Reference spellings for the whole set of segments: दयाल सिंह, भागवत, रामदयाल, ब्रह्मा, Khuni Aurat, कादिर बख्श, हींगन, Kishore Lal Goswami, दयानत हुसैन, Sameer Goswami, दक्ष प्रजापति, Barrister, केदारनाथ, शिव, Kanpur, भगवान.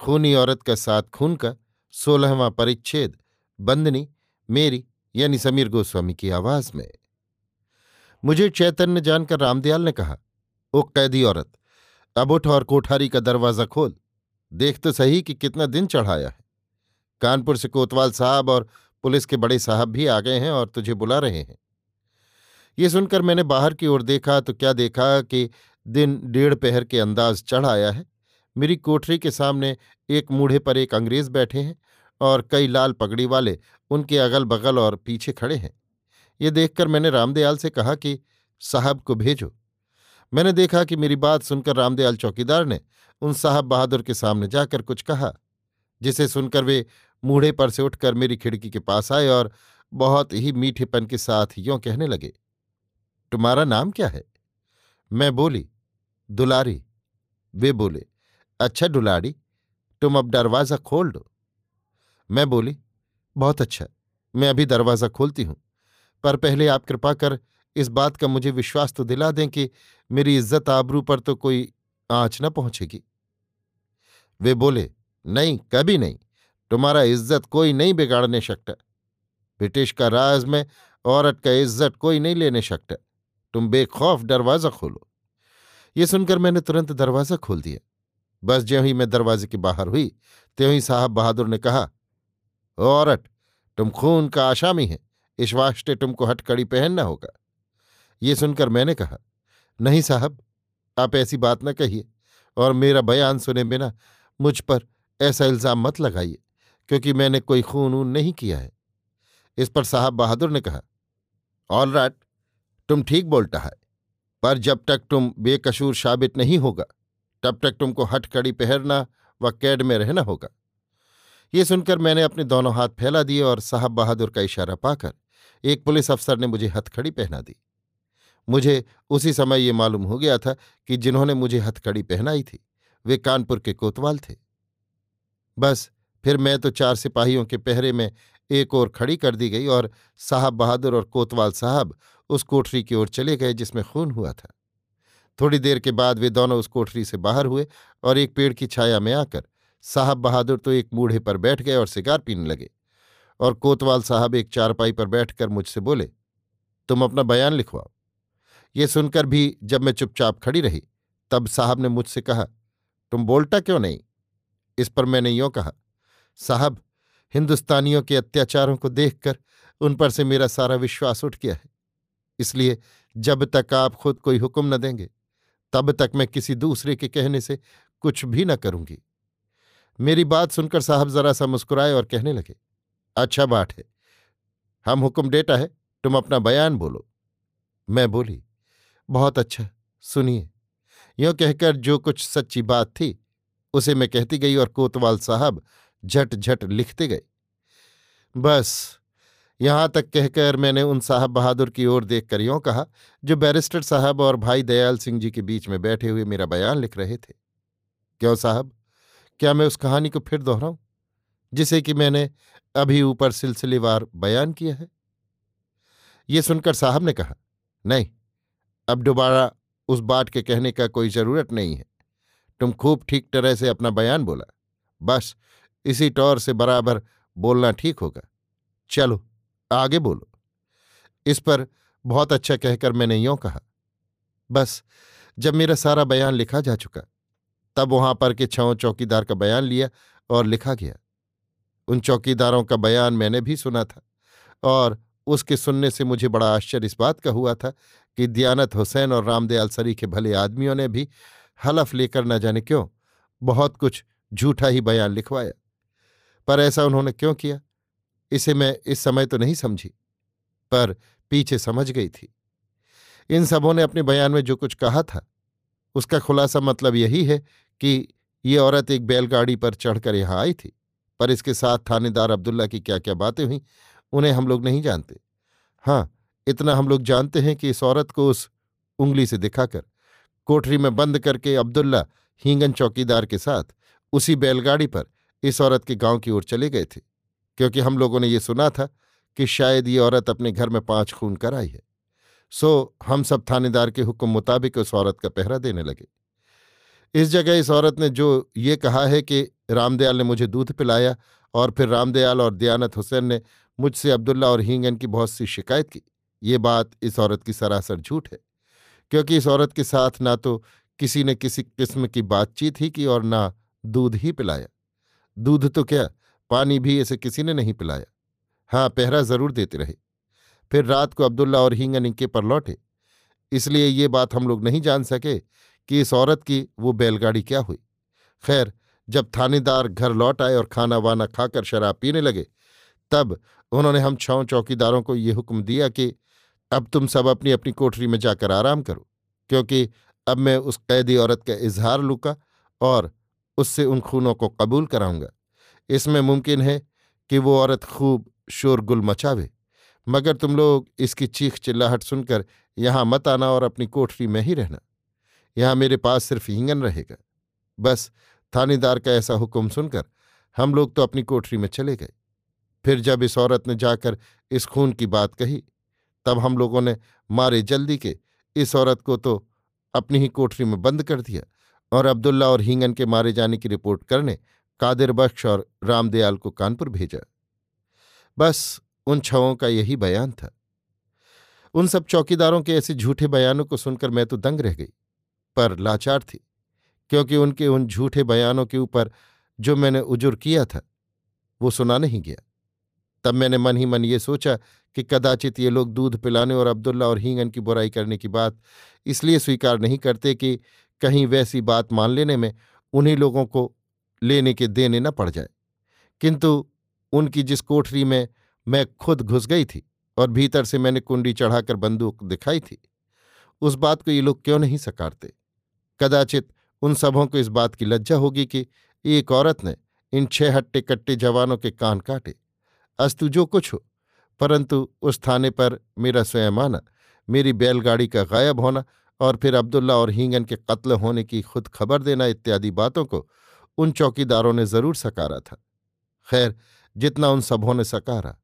खूनी औरत का साथ खून का 16वां परिच्छेद, बंदनी, मेरी यानी समीर गोस्वामी की आवाज में। मुझे चैतन्य जानकर रामदयाल ने कहा, ओ कैदी औरत, अब उठ और कोठारी का दरवाज़ा खोल। देख तो सही कि कितना दिन चढ़ाया है। कानपुर से कोतवाल साहब और पुलिस के बड़े साहब भी आ गए हैं और तुझे बुला रहे हैं। ये सुनकर मैंने बाहर की ओर देखा तो क्या देखा कि दिन 1:30 के अंदाज चढ़ आया है। मेरी कोठरी के सामने एक मूढ़े पर एक अंग्रेज बैठे हैं और कई लाल पगड़ी वाले उनके अगल बगल और पीछे खड़े हैं। ये देखकर मैंने रामदयाल से कहा कि साहब को भेजो। मैंने देखा कि मेरी बात सुनकर रामदयाल चौकीदार ने उन साहब बहादुर के सामने जाकर कुछ कहा, जिसे सुनकर वे मूढ़े पर से उठकर मेरी खिड़की के पास आए और बहुत ही मीठेपन के साथ यों कहने लगे, तुम्हारा नाम क्या है? मैं बोली, दुलारी। वे बोले, अच्छा दुलारी, तुम अब दरवाज़ा खोल दो। मैं बोली, बहुत अच्छा, मैं अभी दरवाज़ा खोलती हूँ, पर पहले आप कृपा कर इस बात का मुझे विश्वास तो दिला दें कि मेरी इज्जत आबरू पर तो कोई आँच न पहुँचेगी। वे बोले, नहीं, कभी नहीं, तुम्हारा इज्जत कोई नहीं बिगाड़ने सकता। ब्रिटिश का राज में औरत का इज्जत कोई नहीं लेने सकता। तुम बेखौफ दरवाज़ा खोलो। ये सुनकर मैंने तुरंत दरवाज़ा खोल दिया। बस ज्यों ही मैं दरवाजे के बाहर हुई, त्यों ही साहब बहादुर ने कहा, औरत, तुम खून का आसामी है, इस वास्ते तुमको हथकड़ी पहनना होगा। ये सुनकर मैंने कहा, नहीं साहब, आप ऐसी बात न कहिए और मेरा बयान सुने बिना मुझ पर ऐसा इल्ज़ाम मत लगाइए, क्योंकि मैंने कोई खून ऊन नहीं किया है। इस पर साहब बहादुर ने कहा, ऑल राइट, तुम ठीक बोलता है, पर जब तक तुम बेकसूर साबित नहीं होगा तब तक तुमको हथकड़ी पहनना व कैद में रहना होगा। ये सुनकर मैंने अपने दोनों हाथ फैला दिए और साहब बहादुर का इशारा पाकर एक पुलिस अफसर ने मुझे हथकड़ी पहना दी। मुझे उसी समय ये मालूम हो गया था कि जिन्होंने मुझे हथकड़ी पहनाई थी वे कानपुर के कोतवाल थे। बस फिर मैं तो 4 सिपाहियों के पहरे में एक ओर खड़ी कर दी गई और साहब बहादुर और कोतवाल साहब उस कोठरी की ओर चले गए जिसमें खून हुआ था। थोड़ी देर के बाद वे दोनों उस कोठरी से बाहर हुए और एक पेड़ की छाया में आकर साहब बहादुर तो एक बूढ़े पर बैठ गए और सिगार पीने लगे, और कोतवाल साहब एक चारपाई पर बैठकर मुझसे बोले, तुम अपना बयान लिखवाओ। ये सुनकर भी जब मैं चुपचाप खड़ी रही तब साहब ने मुझसे कहा, तुम बोलता क्यों नहीं? इस पर मैंने यों कहा, साहब, हिंदुस्तानियों के अत्याचारों को देखकर उन पर से मेरा सारा विश्वास उठ गया है। इसलिए जब तक आप खुद कोई हुक्म न देंगे तब तक मैं किसी दूसरे के कहने से कुछ भी न करूंगी। मेरी बात सुनकर साहब जरा सा मुस्कुराए और कहने लगे, अच्छा बात है, हम हुक्म देता है, तुम अपना बयान बोलो। मैं बोली, बहुत अच्छा, सुनिए। यों कहकर जो कुछ सच्ची बात थी उसे मैं कहती गई और कोतवाल साहब झट झट लिखते गए। बस यहाँ तक कहकर मैंने उन साहब बहादुर की ओर देखकर यों कहा जो बैरिस्टर साहब और भाई दयाल सिंह जी के बीच में बैठे हुए मेरा बयान लिख रहे थे, क्यों साहब, क्या मैं उस कहानी को फिर दोहराऊं जिसे कि मैंने अभी ऊपर सिलसिलेवार बयान किया है? ये सुनकर साहब ने कहा, नहीं, अब दोबारा उस बात के कहने का कोई ज़रूरत नहीं है, तुम खूब ठीक तरह से अपना बयान बोला, बस इसी तौर से बराबर बोलना ठीक होगा, चलो आगे बोलो। इस पर बहुत अच्छा कहकर मैंने यों कहा, बस जब मेरा सारा बयान लिखा जा चुका तब वहां पर के 6 चौकीदार का बयान लिया और लिखा गया। उन चौकीदारों का बयान मैंने भी सुना था और उसके सुनने से मुझे बड़ा आश्चर्य इस बात का हुआ था कि दयानत हुसैन और रामदयाल सरी के भले आदमियों ने भी हलफ लेकर न जाने क्यों बहुत कुछ झूठा ही बयान लिखवाया। पर ऐसा उन्होंने क्यों किया इसे मैं इस समय तो नहीं समझी, पर पीछे समझ गई थी। इन सबों ने अपने बयान में जो कुछ कहा था उसका खुलासा मतलब यही है कि ये औरत एक बैलगाड़ी पर चढ़कर यहाँ आई थी, पर इसके साथ थानेदार अब्दुल्ला की क्या क्या बातें हुईं उन्हें हम लोग नहीं जानते। हाँ, इतना हम लोग जानते हैं कि इस औरत को उस उंगली से दिखाकर कोठरी में बंद करके अब्दुल्ला हींगन चौकीदार के साथ उसी बैलगाड़ी पर इस औरत के गांव की ओर चले गए थे, क्योंकि हम लोगों ने ये सुना था कि शायद ये औरत अपने घर में 5 खून कराई है। सो हम सब थानेदार के हुक्म मुताबिक उस औरत का पहरा देने लगे। इस जगह इस औरत ने जो ये कहा है कि रामदयाल ने मुझे दूध पिलाया और फिर रामदयाल और दयानत हुसैन ने मुझसे अब्दुल्ला और हींगन की बहुत सी शिकायत की, ये बात इस औरत की सरासर झूठ है, क्योंकि इस औरत के साथ ना तो किसी ने किसी किस्म की बातचीत ही की और ना दूध ही पिलाया। दूध तो क्या, पानी भी इसे किसी ने नहीं पिलाया। हाँ, पहरा जरूर देते रहे। फिर रात को अब्दुल्ला और हींगन इनके पर लौटे, इसलिए ये बात हम लोग नहीं जान सके कि इस औरत की वो बैलगाड़ी क्या हुई। खैर, जब थानेदार घर लौट आए और खाना वाना खाकर शराब पीने लगे, तब उन्होंने हम 6 चौकीदारों को ये हुक्म दिया कि अब तुम सब अपनी अपनी कोठरी में जाकर आराम करो, क्योंकि अब मैं उस कैदी औरत का इजहार लूँगा और उससे उन खूनों को कबूल कराऊंगा। इसमें मुमकिन है कि वो औरत खूब शोरगुल मचावे, मगर तुम लोग इसकी चीख चिल्लाहट सुनकर यहाँ मत आना और अपनी कोठरी में ही रहना। यहाँ मेरे पास सिर्फ हींगन रहेगा। बस थानेदार का ऐसा हुक्म सुनकर हम लोग तो अपनी कोठरी में चले गए। फिर जब इस औरत ने जाकर इस खून की बात कही, तब हम लोगों ने मारे जल्दी के इस औरत को तो अपनी ही कोठरी में बंद कर दिया और अब्दुल्ला और हींगन के मारे जाने की रिपोर्ट करने कादिर बख्श और रामदयाल को कानपुर भेजा। बस उन 6 का यही बयान था। उन सब चौकीदारों के ऐसे झूठे बयानों को सुनकर मैं तो दंग रह गई, पर लाचार थी, क्योंकि उनके उन झूठे बयानों के ऊपर जो मैंने उजुर किया था वो सुना नहीं गया। तब मैंने मन ही मन ये सोचा कि कदाचित ये लोग दूध पिलाने और अब्दुल्ला और हींगन की बुराई करने की बात इसलिए स्वीकार नहीं करते कि कहीं वैसी बात मान लेने में उन्हीं लोगों को लेने के देने न पड़ जाए। किंतु उनकी जिस कोठरी में मैं खुद घुस गई थी और भीतर से मैंने कुंडी चढ़ाकर बंदूक दिखाई थी, उस बात को ये लोग क्यों नहीं सकारते। कदाचित उन सबों को इस बात की लज्जा होगी कि एक औरत ने इन 6 हट्टे कट्टे जवानों के कान काटे। अस्तु जो कुछ हो, परंतु उस थाने पर मेरा स्वयं आना, मेरी बैलगाड़ी का गायब होना और फिर अब्दुल्ला और हींगन के कत्ल होने की खुद खबर देना इत्यादि बातों को उन चौकीदारों ने जरूर सकारा था। खैर, जितना उन सबों ने सकारा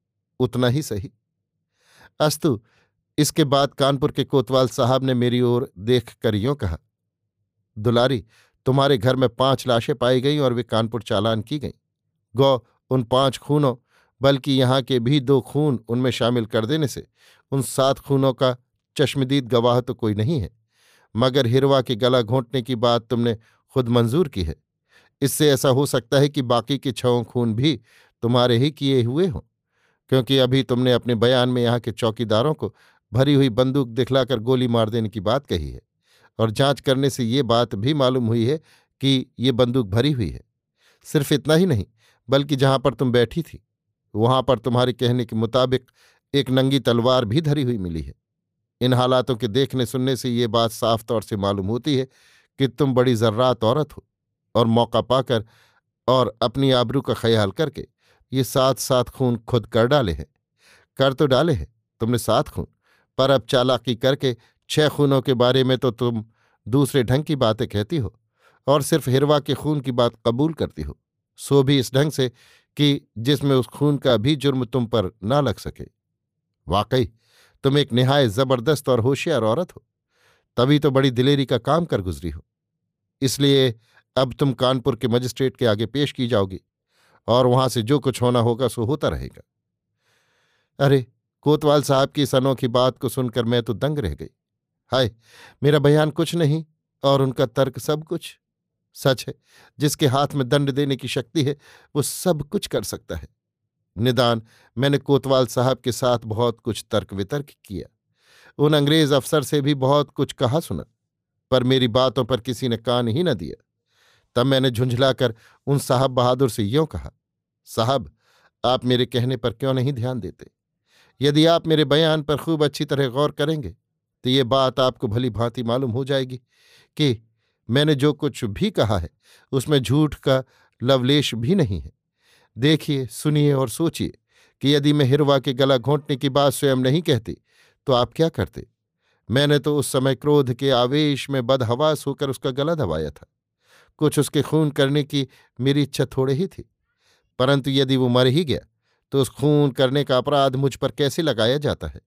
उतना ही सही। अस्तु, इसके बाद कानपुर के कोतवाल साहब ने मेरी ओर देख कर यूँ कहा, दुलारी, तुम्हारे घर में 5 लाशें पाई गईं और वे कानपुर चालान की गईं। गौ उन 5 खूनों, बल्कि यहाँ के भी 2 खून उनमें शामिल कर देने से उन 7 खूनों का चश्मदीद गवाह तो कोई नहीं है, मगर हिरवा के गला घोंटने की बात तुमने खुद मंजूर की है। इससे ऐसा हो सकता है कि बाकी के 6 खून भी तुम्हारे ही किए हुए हों, क्योंकि अभी तुमने अपने बयान में यहाँ के चौकीदारों को भरी हुई बंदूक दिखलाकर गोली मार देने की बात कही है और जांच करने से ये बात भी मालूम हुई है कि ये बंदूक भरी हुई है। सिर्फ इतना ही नहीं, बल्कि जहाँ पर तुम बैठी थी वहाँ पर तुम्हारे कहने के मुताबिक एक नंगी तलवार भी धरी हुई मिली है। इन हालातों के देखने सुनने से ये बात साफ तौर से मालूम होती है कि तुम बड़ी जर्रात औरत हो और मौका पाकर और अपनी आबरू का ख्याल करके ये 7 खून खुद कर डाले हैं। कर तो डाले हैं तुमने 7 खून, पर अब चालाकी करके 6 खूनों के बारे में तो तुम दूसरे ढंग की बातें कहती हो और सिर्फ हिरवा के खून की बात कबूल करती हो, सो भी इस ढंग से कि जिसमें उस खून का भी जुर्म तुम पर ना लग सके। वाकई तुम एक निहायत ज़बरदस्त और होशियार औरत हो, तभी तो बड़ी दिलेरी का काम कर गुजरी हो। इसलिए अब तुम कानपुर के मजिस्ट्रेट के आगे पेश की जाओगी और वहां से जो कुछ होना होगा सो होता रहेगा। अरे, कोतवाल साहब की इस अनोखी बात को सुनकर मैं तो दंग रह गई। हाय, मेरा बयान कुछ नहीं और उनका तर्क सब कुछ। सच है, जिसके हाथ में दंड देने की शक्ति है वो सब कुछ कर सकता है। निदान, मैंने कोतवाल साहब के साथ बहुत कुछ तर्क वितर्क किया, उन अंग्रेज अफसर से भी बहुत कुछ कहा सुना, पर मेरी बातों पर किसी ने कान ही न दिया। तब मैंने झुंझलाकर उन साहब बहादुर से यों कहा, साहब आप मेरे कहने पर क्यों नहीं ध्यान देते? यदि आप मेरे बयान पर खूब अच्छी तरह गौर करेंगे तो ये बात आपको भली भांति मालूम हो जाएगी कि मैंने जो कुछ भी कहा है उसमें झूठ का लवलेश भी नहीं है। देखिए, सुनिए और सोचिए कि यदि मैं हिरवा के गला घोंटने की बात स्वयं नहीं कहती तो आप क्या करते? मैंने तो उस समय क्रोध के आवेश में बदहवास होकर उसका गला दबाया था। कुछ उसके खून करने की मेरी इच्छा थोड़े ही थी, परंतु यदि वो मर ही गया तो उस खून करने का अपराध मुझ पर कैसे लगाया जाता है?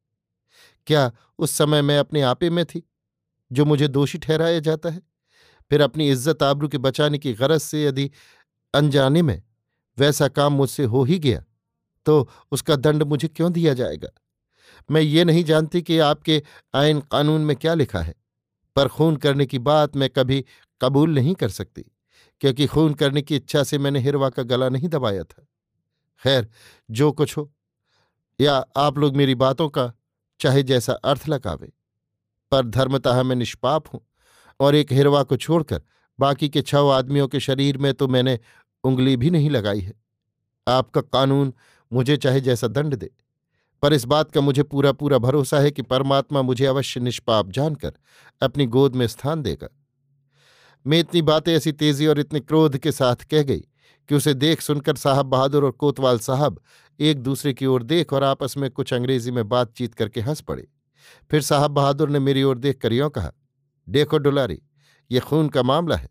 क्या उस समय मैं अपने आपे में थी जो मुझे दोषी ठहराया जाता है? फिर अपनी इज्जत आबरू के बचाने की गरज से यदि अनजाने में वैसा काम मुझसे हो ही गया तो उसका दंड मुझे क्यों दिया जाएगा? मैं ये नहीं जानती कि आपके आईन कानून में क्या लिखा है, पर खून करने की बात मैं कभी कबूल नहीं कर सकती, क्योंकि खून करने की इच्छा से मैंने हिरवा का गला नहीं दबाया था। खैर, जो कुछ हो, या आप लोग मेरी बातों का चाहे जैसा अर्थ लगावे, पर धर्मतः मैं निष्पाप हूं, और एक हिरवा को छोड़कर बाकी के 6 आदमियों के शरीर में तो मैंने उंगली भी नहीं लगाई है। आपका कानून मुझे चाहे जैसा दंड दे, पर इस बात का मुझे पूरा पूरा भरोसा है कि परमात्मा मुझे अवश्य निष्पाप जानकर अपनी गोद में स्थान देगा। मैं इतनी बातें ऐसी तेजी और इतने क्रोध के साथ कह गई कि उसे देख सुनकर साहब बहादुर और कोतवाल साहब एक दूसरे की ओर देख और आपस में कुछ अंग्रेजी में बातचीत करके हंस पड़े। फिर साहब बहादुर ने मेरी ओर देख कर यों कहा, देखो डुलारी, ये खून का मामला है,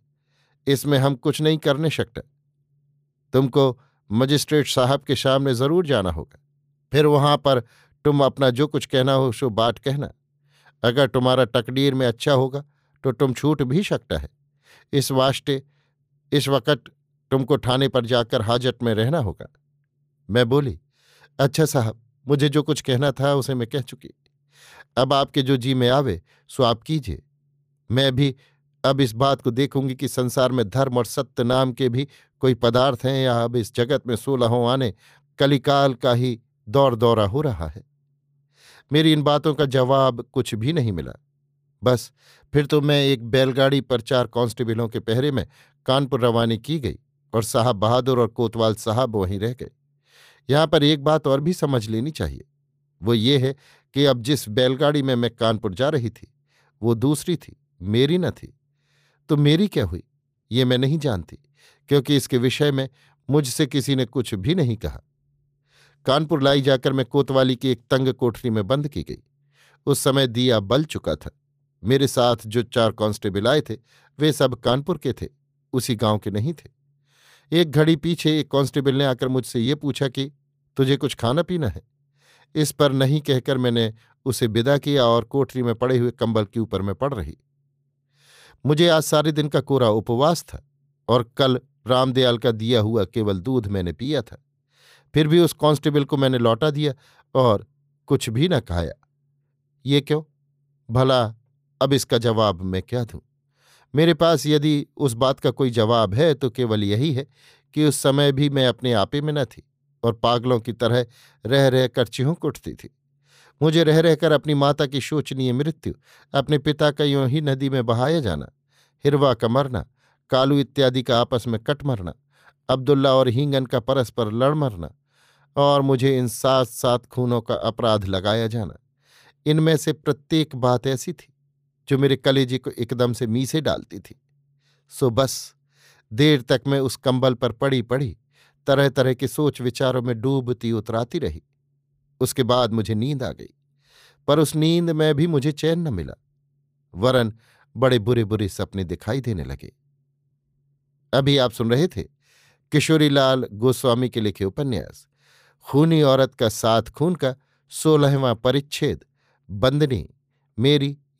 इसमें हम कुछ नहीं करने सकते। तुमको मजिस्ट्रेट साहब के सामने जरूर जाना होगा, फिर वहां पर तुम अपना जो कुछ कहना हो सो बात कहना। अगर तुम्हारा तकदीर में अच्छा होगा तो तुम छूट भी सकता है। इस वास्ते इस वक्त तुमको थाने पर जाकर हाजत में रहना होगा। मैं बोली, अच्छा साहब, मुझे जो कुछ कहना था उसे मैं कह चुकी, अब आपके जो जी में आवे सो आप कीजिए। मैं भी अब इस बात को देखूंगी कि संसार में धर्म और सत्य नाम के भी कोई पदार्थ हैं या अब इस जगत में 16 आने कलिकाल का ही दौर दौरा हो रहा है। मेरी इन बातों का जवाब कुछ भी नहीं मिला। बस फिर तो मैं एक बैलगाड़ी पर 4 कांस्टेबलों के पहरे में कानपुर रवानी की गई और साहब बहादुर और कोतवाल साहब वहीं रह गए। यहाँ पर एक बात और भी समझ लेनी चाहिए, वो ये है कि अब जिस बैलगाड़ी में मैं कानपुर जा रही थी वो दूसरी थी, मेरी न थी। तो मेरी क्या हुई ये मैं नहीं जानती, क्योंकि इसके विषय में मुझसे किसी ने कुछ भी नहीं कहा। कानपुर लाई जाकर मैं कोतवाली की एक तंग कोठरी में बंद की गई। उस समय दिया बल चुका था। मेरे साथ जो 4 कांस्टेबल आए थे वे सब कानपुर के थे, उसी गांव के नहीं थे। एक घड़ी पीछे एक कांस्टेबल ने आकर मुझसे ये पूछा कि तुझे कुछ खाना पीना है? इस पर नहीं कहकर मैंने उसे विदा किया और कोठरी में पड़े हुए कंबल के ऊपर में पड़ रही। मुझे आज सारे दिन का कोरा उपवास था और कल रामदयाल का दिया हुआ केवल दूध मैंने पिया था। फिर भी उस कांस्टेबल को मैंने लौटा दिया और कुछ भी न खाया। ये क्यों भला? अब इसका जवाब मैं क्या दूं? मेरे पास यदि उस बात का कोई जवाब है तो केवल यही है कि उस समय भी मैं अपने आपे में न थी और पागलों की तरह रह रहकर चीख उठती थी। मुझे रह रहकर अपनी माता की शोचनीय मृत्यु, अपने पिता का यूं ही नदी में बहाया जाना, हिरवा का मरना, कालू इत्यादि का आपस में कट मरना, अब्दुल्ला और हींगन का परस्पर लड़ मरना और मुझे इन 7 खूनों का अपराध लगाया जाना, इनमें से प्रत्येक बात ऐसी थी जो मेरे कलेजे को एकदम से मीसे डालती थी। सो बस देर तक मैं उस कंबल पर पड़ी पड़ी तरह तरह के सोच विचारों में डूबती उतराती रही। उसके बाद मुझे नींद आ गई, पर उस नींद में भी मुझे चैन न मिला, वरन बड़े बुरे बुरे सपने दिखाई देने लगे। अभी आप सुन रहे थे किशोरीलाल गोस्वामी के लिखे उपन्यास खूनी औरत का 7 खून का 16वां परिच्छेद बंदनी, मेरी